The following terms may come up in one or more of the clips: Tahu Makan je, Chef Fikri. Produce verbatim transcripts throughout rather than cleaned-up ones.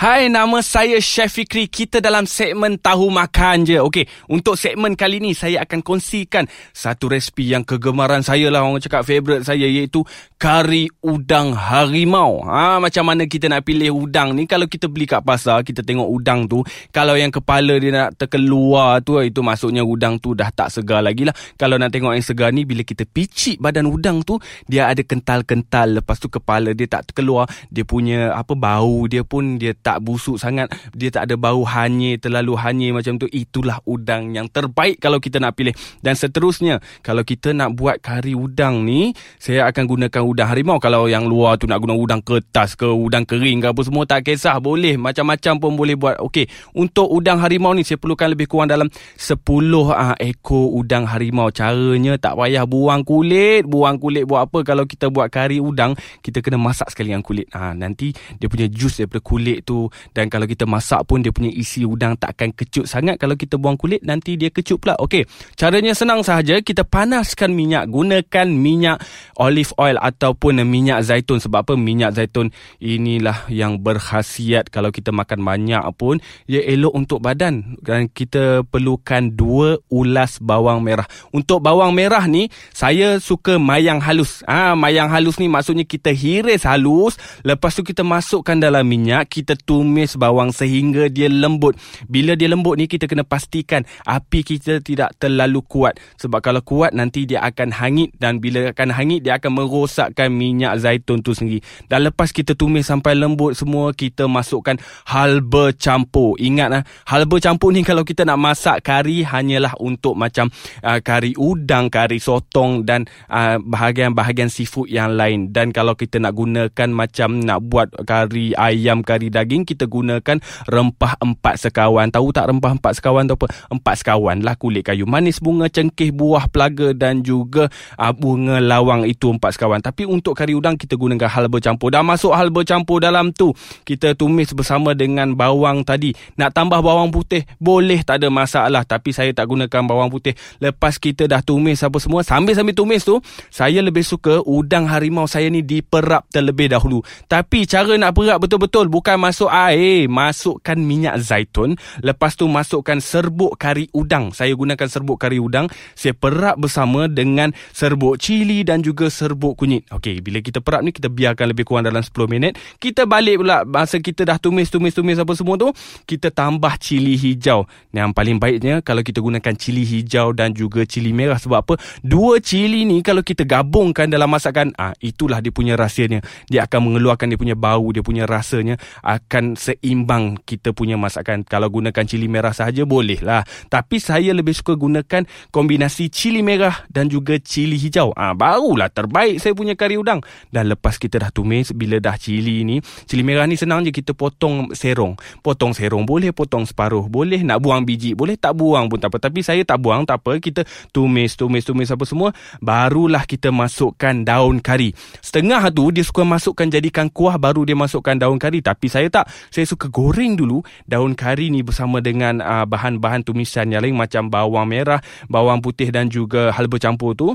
Hai, nama saya Chef Fikri. Kita dalam segmen Tahu Makan Je. Okey, untuk segmen kali ni saya akan kongsikan satu resipi yang kegemaran saya lah, orang cakap favourite saya, iaitu kari udang harimau. Ha, macam mana kita nak pilih udang ni? Kalau kita beli kat pasar, kita tengok udang tu, kalau yang kepala dia nak terkeluar tu, itu maksudnya udang tu dah tak segar lagi lah. Kalau nak tengok yang segar ni, bila kita picit badan udang tu, dia ada kental-kental, lepas tu kepala dia tak terkeluar, dia punya apa bau dia pun dia tak tak busuk sangat, dia tak ada bau hanyir, terlalu hanyir macam tu. Itulah udang yang terbaik kalau kita nak pilih. Dan seterusnya, kalau kita nak buat kari udang ni, saya akan gunakan udang harimau. Kalau yang luar tu nak guna udang kertas ke udang kering ke apa semua, tak kisah, boleh, macam-macam pun boleh buat. Okey, untuk udang harimau ni saya perlukan lebih kurang dalam sepuluh uh, ekor udang harimau. Caranya tak payah buang kulit. Buang kulit buat apa? Kalau kita buat kari udang, kita kena masak sekali dengan kulit. Ha, nanti dia punya jus daripada kulit tu, dan kalau kita masak pun dia punya isi udang takkan kecut sangat. Kalau kita buang kulit, nanti dia kecut pula. Okey, caranya senang sahaja. Kita panaskan minyak, gunakan minyak olive oil ataupun minyak zaitun. Sebab apa? Minyak zaitun inilah yang berkhasiat, kalau kita makan banyak pun ia elok untuk badan. Dan kita perlukan dua ulas bawang merah. Untuk bawang merah ni, saya suka mayang halus. Ah, ha, mayang halus ni maksudnya kita hiris halus, lepas tu kita masukkan dalam minyak, kita tumis bawang sehingga dia lembut. Bila dia lembut ni, kita kena pastikan api kita tidak terlalu kuat. Sebab kalau kuat, nanti dia akan hangit. Dan bila akan hangit, dia akan merosakkan minyak zaitun tu sendiri. Dan lepas kita tumis sampai lembut semua, kita masukkan halba campur. Ingat, halba campur ni kalau kita nak masak kari, hanyalah untuk macam uh, kari udang, kari sotong dan uh, bahagian-bahagian seafood yang lain. Dan kalau kita nak gunakan macam nak buat kari ayam, kari daging, kita gunakan rempah empat sekawan. Tahu tak rempah empat sekawan tu apa? Empat sekawan lah: kulit kayu manis, bunga cengkeh, buah pelaga dan juga uh, bunga lawang. Itu empat sekawan. Tapi untuk kari udang, kita gunakan halba campur. Dah masuk halba campur dalam tu, kita tumis bersama dengan bawang tadi. Nak tambah bawang putih boleh, tak ada masalah, tapi saya tak gunakan bawang putih. Lepas kita dah tumis apa semua, sambil-sambil tumis tu, saya lebih suka udang harimau saya ni diperap terlebih dahulu. Tapi cara nak perap betul-betul, bukan masuk air, masukkan minyak zaitun, lepas tu masukkan serbuk kari udang. Saya gunakan serbuk kari udang, saya perap bersama dengan serbuk cili dan juga serbuk kunyit. Okey, bila kita perap ni, kita biarkan lebih kurang dalam sepuluh minit. Kita balik pula masa kita dah tumis-tumis-tumis apa semua tu, kita tambah cili hijau. Yang paling baiknya kalau kita gunakan cili hijau dan juga cili merah. Sebab apa? Dua cili ni kalau kita gabungkan dalam masakan, ah, itulah dia punya rahsianya. Dia akan mengeluarkan dia punya bau, dia punya rasanya akan seimbang kita punya masakan. Kalau gunakan cili merah sahaja boleh lah, tapi saya lebih suka gunakan kombinasi cili merah dan juga cili hijau. Ah, ha, barulah terbaik saya punya kari udang. Dan lepas kita dah tumis, bila dah cili ni, cili merah ni senang je, kita potong serong. Potong serong boleh, potong separuh boleh, nak buang biji boleh, tak buang pun tak apa. Tapi saya tak buang, tak apa. Kita tumis, tumis, tumis apa semua, barulah kita masukkan daun kari. Setengah tu dia suka masukkan jadikan kuah, baru dia masukkan daun kari. Tapi saya tak. Saya suka goreng dulu daun kari ni bersama dengan uh, bahan-bahan tumisan yang lain macam bawang merah, bawang putih dan juga halba campur tu.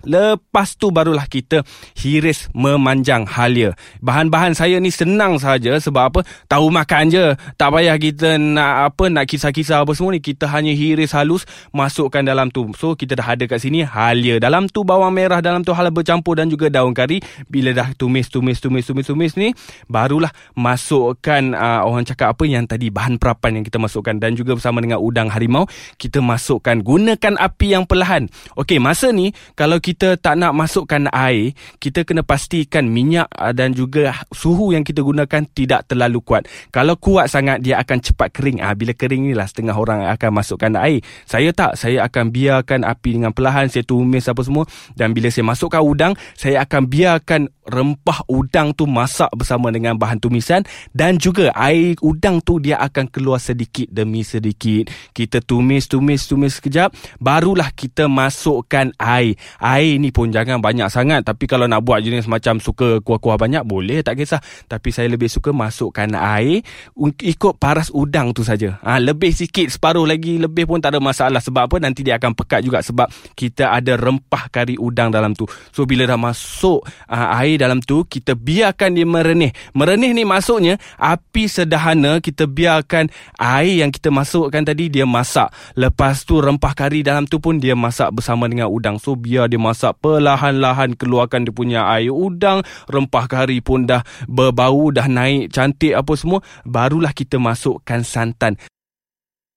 Lepas tu barulah kita hiris memanjang halia. Bahan-bahan saya ni senang saja. Sebab apa? Tahu makan je. Tak payah kita nak apa, nak kisah-kisah apa semua ni. Kita hanya hiris halus, masukkan dalam tu. So kita dah ada kat sini halia, dalam tu bawang merah, dalam tu halba campur dan juga daun kari. Bila dah tumis-tumis-tumis-tumis-tumis ni, barulah masukkan uh, orang cakap apa yang tadi, bahan perapan yang kita masukkan. Dan juga bersama dengan udang harimau, kita masukkan, gunakan api yang perlahan. Okey, masa ni kalau kita kita tak nak masukkan air, kita kena pastikan minyak dan juga suhu yang kita gunakan tidak terlalu kuat. Kalau kuat sangat, dia akan cepat kering. Ah, bila kering ni lah setengah orang akan masukkan air. Saya tak, saya akan biarkan api dengan perlahan. Saya tumis apa semua. Dan bila saya masukkan udang, saya akan biarkan rempah udang tu masak bersama dengan bahan tumisan, dan juga air udang tu dia akan keluar sedikit demi sedikit. Kita tumis, tumis, tumis sekejap, barulah kita masukkan air. Air ni pun jangan banyak sangat, tapi kalau nak buat jenis macam suka kuah-kuah banyak boleh, tak kisah. Tapi saya lebih suka masukkan air ikut paras udang tu saja. Ha, lebih sikit, separuh lagi, lebih pun tak ada masalah. Sebab apa? Nanti dia akan pekat juga sebab kita ada rempah kari udang dalam tu. So bila dah masuk aa, air dalam tu, kita biarkan dia merenih. Merenih ni maksudnya api sederhana, kita biarkan air yang kita masukkan tadi dia masak. Lepas tu rempah kari dalam tu pun dia masak bersama dengan udang. So biar dia masak perlahan-lahan, keluarkan dia punya air udang, rempah kari pun dah berbau, dah naik cantik apa semua, barulah kita masukkan santan.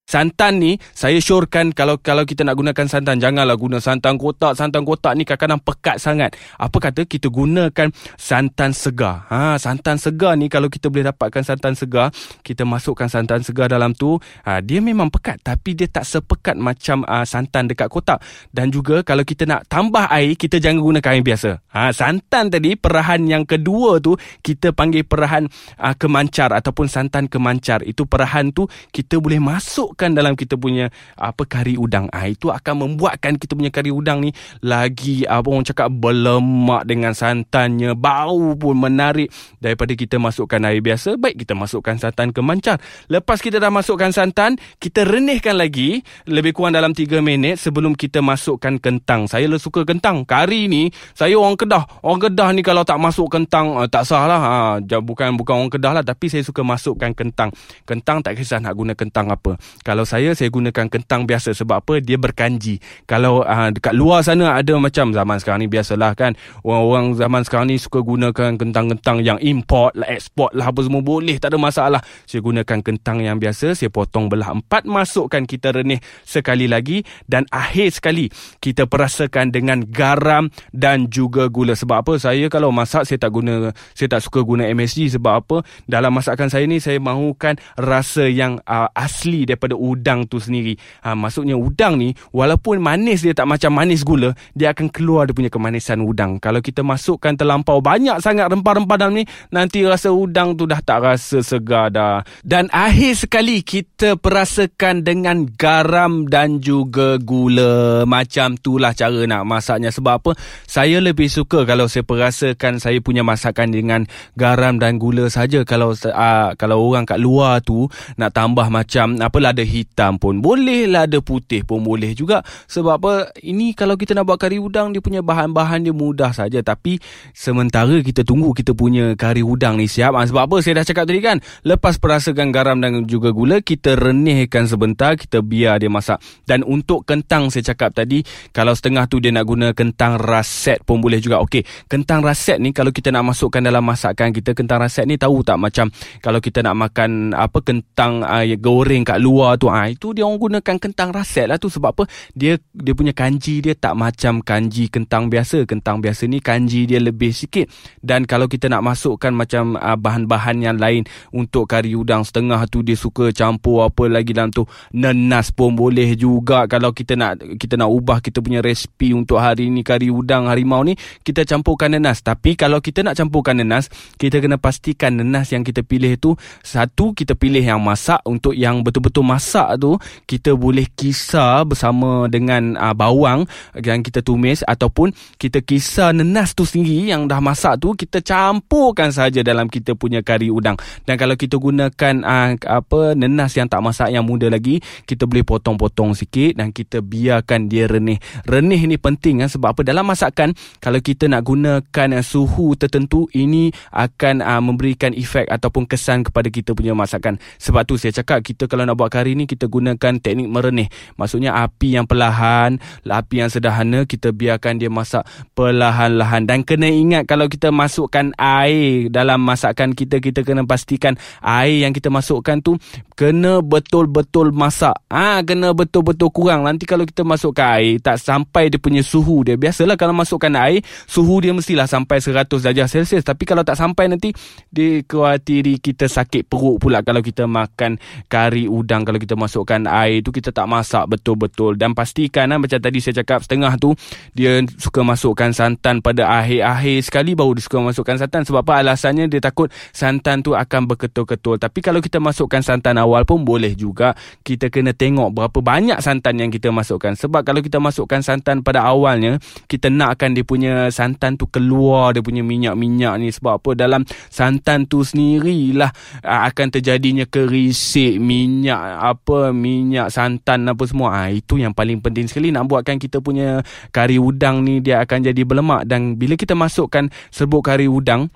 Santan ni saya syorkan kalau kalau kita nak gunakan santan, janganlah guna santan kotak. Santan kotak ni kadang-kadang pekat sangat. Apa kata kita gunakan santan segar. Ha, santan segar ni kalau kita boleh dapatkan santan segar, kita masukkan santan segar dalam tu. Ha, dia memang pekat tapi dia tak sepekat macam uh, santan dekat kotak. Dan juga kalau kita nak tambah air, kita jangan gunakan air biasa. Ha, santan tadi perahan yang kedua tu kita panggil perahan uh, kemancar ataupun santan kemancar. Itu perahan tu kita boleh masuk kan dalam kita punya apa kari udang. Ah, itu akan membuatkan kita punya kari udang ni lagi apa orang cakap berlemak dengan santannya. Bau pun menarik. Daripada kita masukkan air biasa, baik kita masukkan santan kemancar. Lepas kita dah masukkan santan, kita renihkan lagi lebih kurang dalam tiga minit sebelum kita masukkan kentang. Saya le suka kentang. Kari ni saya orang Kedah. Orang Kedah ni kalau tak masuk kentang uh, tak sah lah. Ha, bukan bukan orang Kedah lah, tapi saya suka masukkan kentang. Kentang tak kisah nak guna kentang apa. Kalau saya, saya gunakan kentang biasa. Sebab apa? Dia berkanji. Kalau uh, dekat luar sana ada macam zaman sekarang ni biasalah kan, orang-orang zaman sekarang ni suka gunakan kentang-kentang yang import lah, export lah, apa semua boleh, tak ada masalah. Saya gunakan kentang yang biasa. Saya potong belah empat, masukkan, kita renih sekali lagi. Dan akhir sekali kita perasakan dengan garam dan juga gula. Sebab apa? Saya kalau masak saya tak guna, saya tak suka guna M S G. Sebab apa? Dalam masakan saya ni saya mahukan rasa yang uh, asli daripada udang tu sendiri. Ha, maksudnya udang ni walaupun manis dia tak macam manis gula, dia akan keluar dia punya kemanisan udang. Kalau kita masukkan terlampau banyak sangat rempah-rempah dalam ni, nanti rasa udang tu dah tak rasa segar dah. Dan akhir sekali kita perasakan dengan garam dan juga gula. Macam itulah cara nak masaknya. Sebab apa? Saya lebih suka kalau saya perasakan saya punya masakan dengan garam dan gula saja. Kalau aa, kalau orang kat luar tu nak tambah macam apalah, ada hitam pun boleh lah, ada putih pun boleh juga. Sebab apa? Ini kalau kita nak buat kari udang, dia punya bahan-bahan dia mudah saja. Tapi sementara kita tunggu kita punya kari udang ni siap. Ha, sebab apa? Saya dah cakap tadi kan, lepas perasakan garam dan juga gula, kita renihkan sebentar, kita biar dia masak. Dan untuk kentang saya cakap tadi, kalau setengah tu dia nak guna kentang raset pun boleh juga. Okey, kentang raset ni kalau kita nak masukkan dalam masakan kita, kentang raset ni tahu tak macam kalau kita nak makan apa kentang uh, goreng kat luar tu, ha, itu dia orang gunakan kentang raset lah tu. Sebab apa? Dia dia punya kanji dia tak macam kanji kentang biasa. Kentang biasa ni kanji dia lebih sikit. Dan kalau kita nak masukkan macam uh, bahan-bahan yang lain untuk kari udang, setengah tu dia suka campur apa lagi dalam tu, nenas pun boleh juga. Kalau kita nak kita nak ubah kita punya resipi untuk hari ni kari udang harimau ni, kita campurkan nenas. Tapi kalau kita nak campurkan nenas, kita kena pastikan nenas yang kita pilih tu, satu kita pilih yang masak. Untuk yang betul-betul masak masak tu kita boleh kisar bersama dengan uh, bawang yang kita tumis, ataupun kita kisar nenas tu sendiri yang dah masak tu, kita campurkan saja dalam kita punya kari udang. Dan kalau kita gunakan uh, apa nenas yang tak masak, yang muda lagi, kita boleh potong-potong sikit dan kita biarkan dia renih. Renih ni penting kan? Sebab apa? Dalam masakan kalau kita nak gunakan uh, suhu tertentu, ini akan uh, memberikan efek ataupun kesan kepada kita punya masakan. Sebab tu saya cakap kita kalau nak buat kari ini kita gunakan teknik merenih. Maksudnya api yang perlahan, api yang sederhana, kita biarkan dia masak perlahan-lahan. Dan kena ingat kalau kita masukkan air dalam masakan kita, kita kena pastikan air yang kita masukkan tu kena betul-betul masak. Ah, ha, kena betul-betul kurang. Nanti kalau kita masukkan air tak sampai dia punya suhu dia. Biasalah kalau masukkan air, suhu dia mestilah sampai seratus darjah Celsius. Tapi kalau tak sampai nanti dikhawatiri kita sakit perut pula kalau kita makan kari udang, kalau kita masukkan air tu, kita tak masak betul-betul. Dan pastikan ha, macam tadi saya cakap, setengah tu dia suka masukkan santan pada akhir-akhir sekali baru dia suka masukkan santan. Sebab apa? Alasannya dia takut santan tu akan berketul-ketul. Tapi kalau kita masukkan santan awal pun boleh juga. Kita kena tengok berapa banyak santan yang kita masukkan. Sebab kalau kita masukkan santan pada awalnya, kita nakkan dia punya santan tu keluar, dia punya minyak-minyak ni. Sebab apa? Dalam santan tu sendirilah akan terjadinya kerisik, minyak apa, minyak santan apa semua. Ha, itu yang paling penting sekali nak buatkan kita punya kari udang ni dia akan jadi berlemak. Dan bila kita masukkan serbuk kari udang,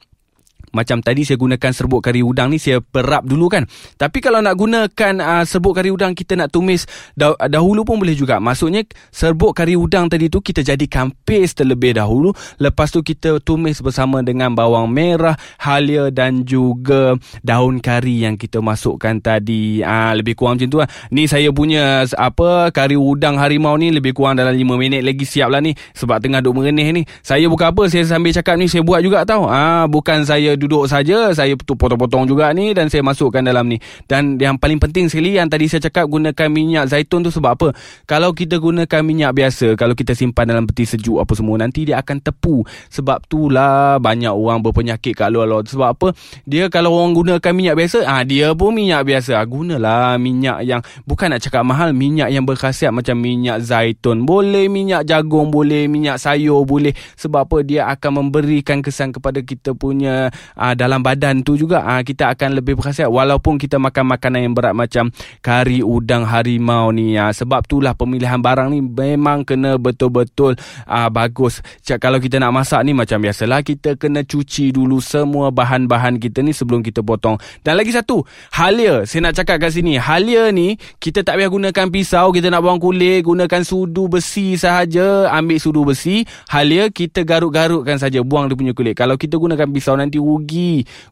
macam tadi saya gunakan serbuk kari udang ni, saya perap dulu kan. Tapi kalau nak gunakan uh, serbuk kari udang kita nak tumis dah, dahulu pun boleh juga. Maksudnya serbuk kari udang tadi tu kita jadikan paste terlebih dahulu. Lepas tu kita tumis bersama dengan bawang merah, halia dan juga daun kari yang kita masukkan tadi. uh, Lebih kurang macam tu lah. Ni saya punya apa kari udang harimau ni lebih kurang dalam lima minit lagi siap lah ni. Sebab tengah duk merenih ni. Saya bukan apa, saya sambil cakap ni saya buat juga tau. uh, Bukan saya duduk saja, saya potong-potong juga ni dan saya masukkan dalam ni. Dan yang paling penting sekali yang tadi saya cakap, gunakan minyak zaitun tu. Sebab apa? Kalau kita gunakan minyak biasa, kalau kita simpan dalam peti sejuk apa semua, nanti dia akan tepu. Sebab tu lah banyak orang berpenyakit kat luar-luar. Sebab apa? Dia kalau orang gunakan minyak biasa, ah ha, dia pun minyak biasa. Ha, gunalah minyak yang bukan nak cakap mahal, minyak yang berkhasiat macam minyak zaitun boleh, minyak jagung boleh, minyak sayur boleh. Sebab apa? Dia akan memberikan kesan kepada kita punya Aa, dalam badan tu juga. Aa, kita akan lebih berkhasiat walaupun kita makan makanan yang berat macam kari udang harimau ni. Aa, sebab itulah pemilihan barang ni memang kena betul-betul aa, bagus. Cak, kalau kita nak masak ni macam biasalah, kita kena cuci dulu semua bahan-bahan kita ni sebelum kita potong. Dan lagi satu, halia. Saya nak cakap kat sini, halia ni kita tak payah gunakan pisau. Kita nak buang kulit, gunakan sudu besi sahaja. Ambil sudu besi, halia kita garut-garutkan saja, buang dia punya kulit. Kalau kita gunakan pisau nanti rugi.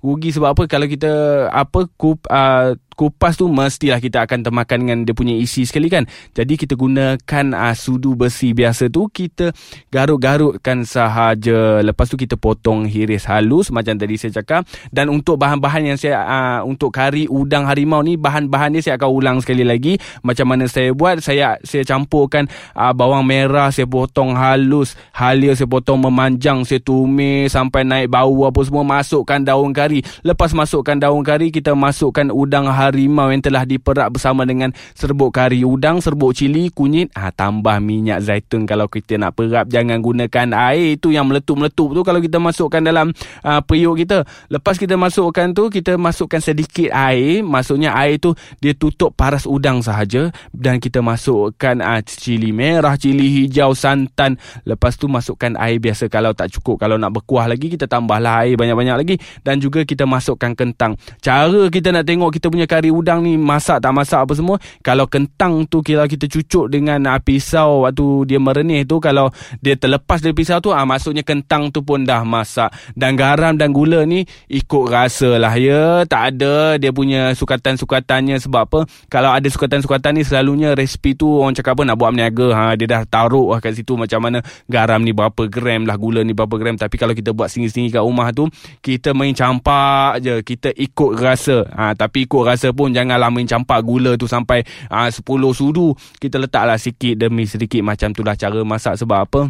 Rugi sebab apa? Kalau kita apa kup uh, kupas tu mestilah kita akan termakan dengan dia punya isi sekali kan. Jadi kita gunakan uh, sudu besi biasa tu, kita garut-garutkan sahaja. Lepas tu kita potong hiris halus macam tadi saya cakap. Dan untuk bahan-bahan yang saya uh, untuk kari udang harimau ni, bahan-bahan dia saya akan ulang sekali lagi macam mana saya buat. Saya saya campurkan uh, bawang merah, saya potong halus, halia saya potong memanjang, saya tumis sampai naik bau apa semua, masukkan daun kari. Lepas masukkan daun kari, kita masukkan udang harimau harimau yang telah diperap bersama dengan serbuk kari udang, serbuk cili, kunyit. Ha, tambah minyak zaitun kalau kita nak perap. Jangan gunakan air tu yang meletup-meletup tu kalau kita masukkan dalam uh, periuk kita. Lepas kita masukkan tu, kita masukkan sedikit air. Maksudnya air tu dia tutup paras udang sahaja. Dan kita masukkan uh, cili merah, cili hijau, santan. Lepas tu masukkan air biasa kalau tak cukup. Kalau nak berkuah lagi, kita tambahlah air banyak-banyak lagi. Dan juga kita masukkan kentang. Cara kita nak tengok kita punya kari udang ni masak tak masak apa semua, kalau kentang tu kira kita cucuk dengan uh, pisau waktu dia merenih tu, kalau dia terlepas dari pisau tu, ah uh, maksudnya kentang tu pun dah masak. Dan garam dan gula ni ikut rasa lah ya, tak ada dia punya sukatan-sukatannya. Sebab apa? Kalau ada sukatan-sukatan ni selalunya resipi tu orang cakap apa, nak buat meniaga, ha, dia dah taruh lah kat situ macam mana garam ni berapa gram lah, gula ni berapa gram. Tapi kalau kita buat sendiri-sendiri kat rumah tu, kita main campak je, kita ikut rasa. Ha, tapi ikut rasa pun janganlah main campak gula tu sampai aa, sepuluh sudu. Kita letaklah sikit demi sedikit. Macam itulah cara masak. Sebab apa?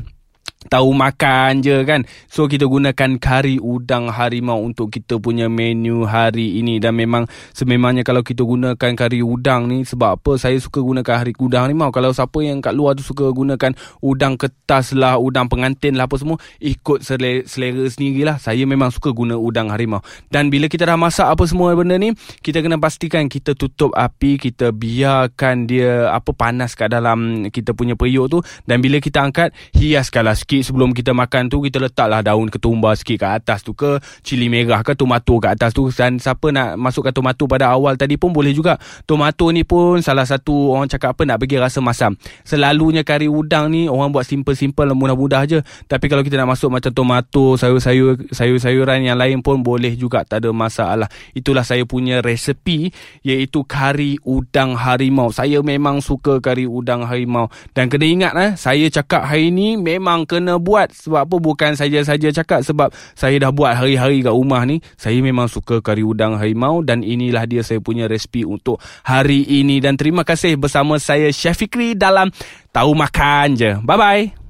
Tahu makan je kan. So kita gunakan kari udang harimau untuk kita punya menu hari ini. Dan memang sememangnya kalau kita gunakan kari udang ni, sebab apa saya suka gunakan kari udang harimau. Kalau siapa yang kat luar tu suka gunakan udang kertas lah, udang pengantin lah apa semua, ikut selera, selera sendirilah. Saya memang suka guna udang harimau. Dan bila kita dah masak apa semua benda ni, kita kena pastikan kita tutup api, kita biarkan dia apa panas kat dalam kita punya periuk tu. Dan bila kita angkat, hiaskanlah sikit. Sebelum kita makan tu, kita letaklah daun ketumbar sikit kat atas tu ke, cili merah ke, tomato kat atas tu. Dan siapa nak masukkan tomato pada awal tadi pun boleh juga. Tomato ni pun salah satu orang cakap apa, nak bagi rasa masam. Selalunya kari udang ni orang buat simple-simple, mudah-mudah je. Tapi kalau kita nak masuk macam tomato, sayur-sayur, sayur-sayuran yang lain pun boleh juga, tak ada masalah. Itulah saya punya resepi, iaitu kari udang harimau. Saya memang suka kari udang harimau. Dan kena ingat eh, saya cakap hari ni memang kena kena buat. Sebab apa bukan saja-saja cakap, sebab saya dah buat hari-hari kat rumah ni. Saya memang suka kari udang harimau, dan inilah dia saya punya resipi untuk hari ini. Dan terima kasih bersama saya Chef Fikri dalam Tahu Makan Je. Bye-bye.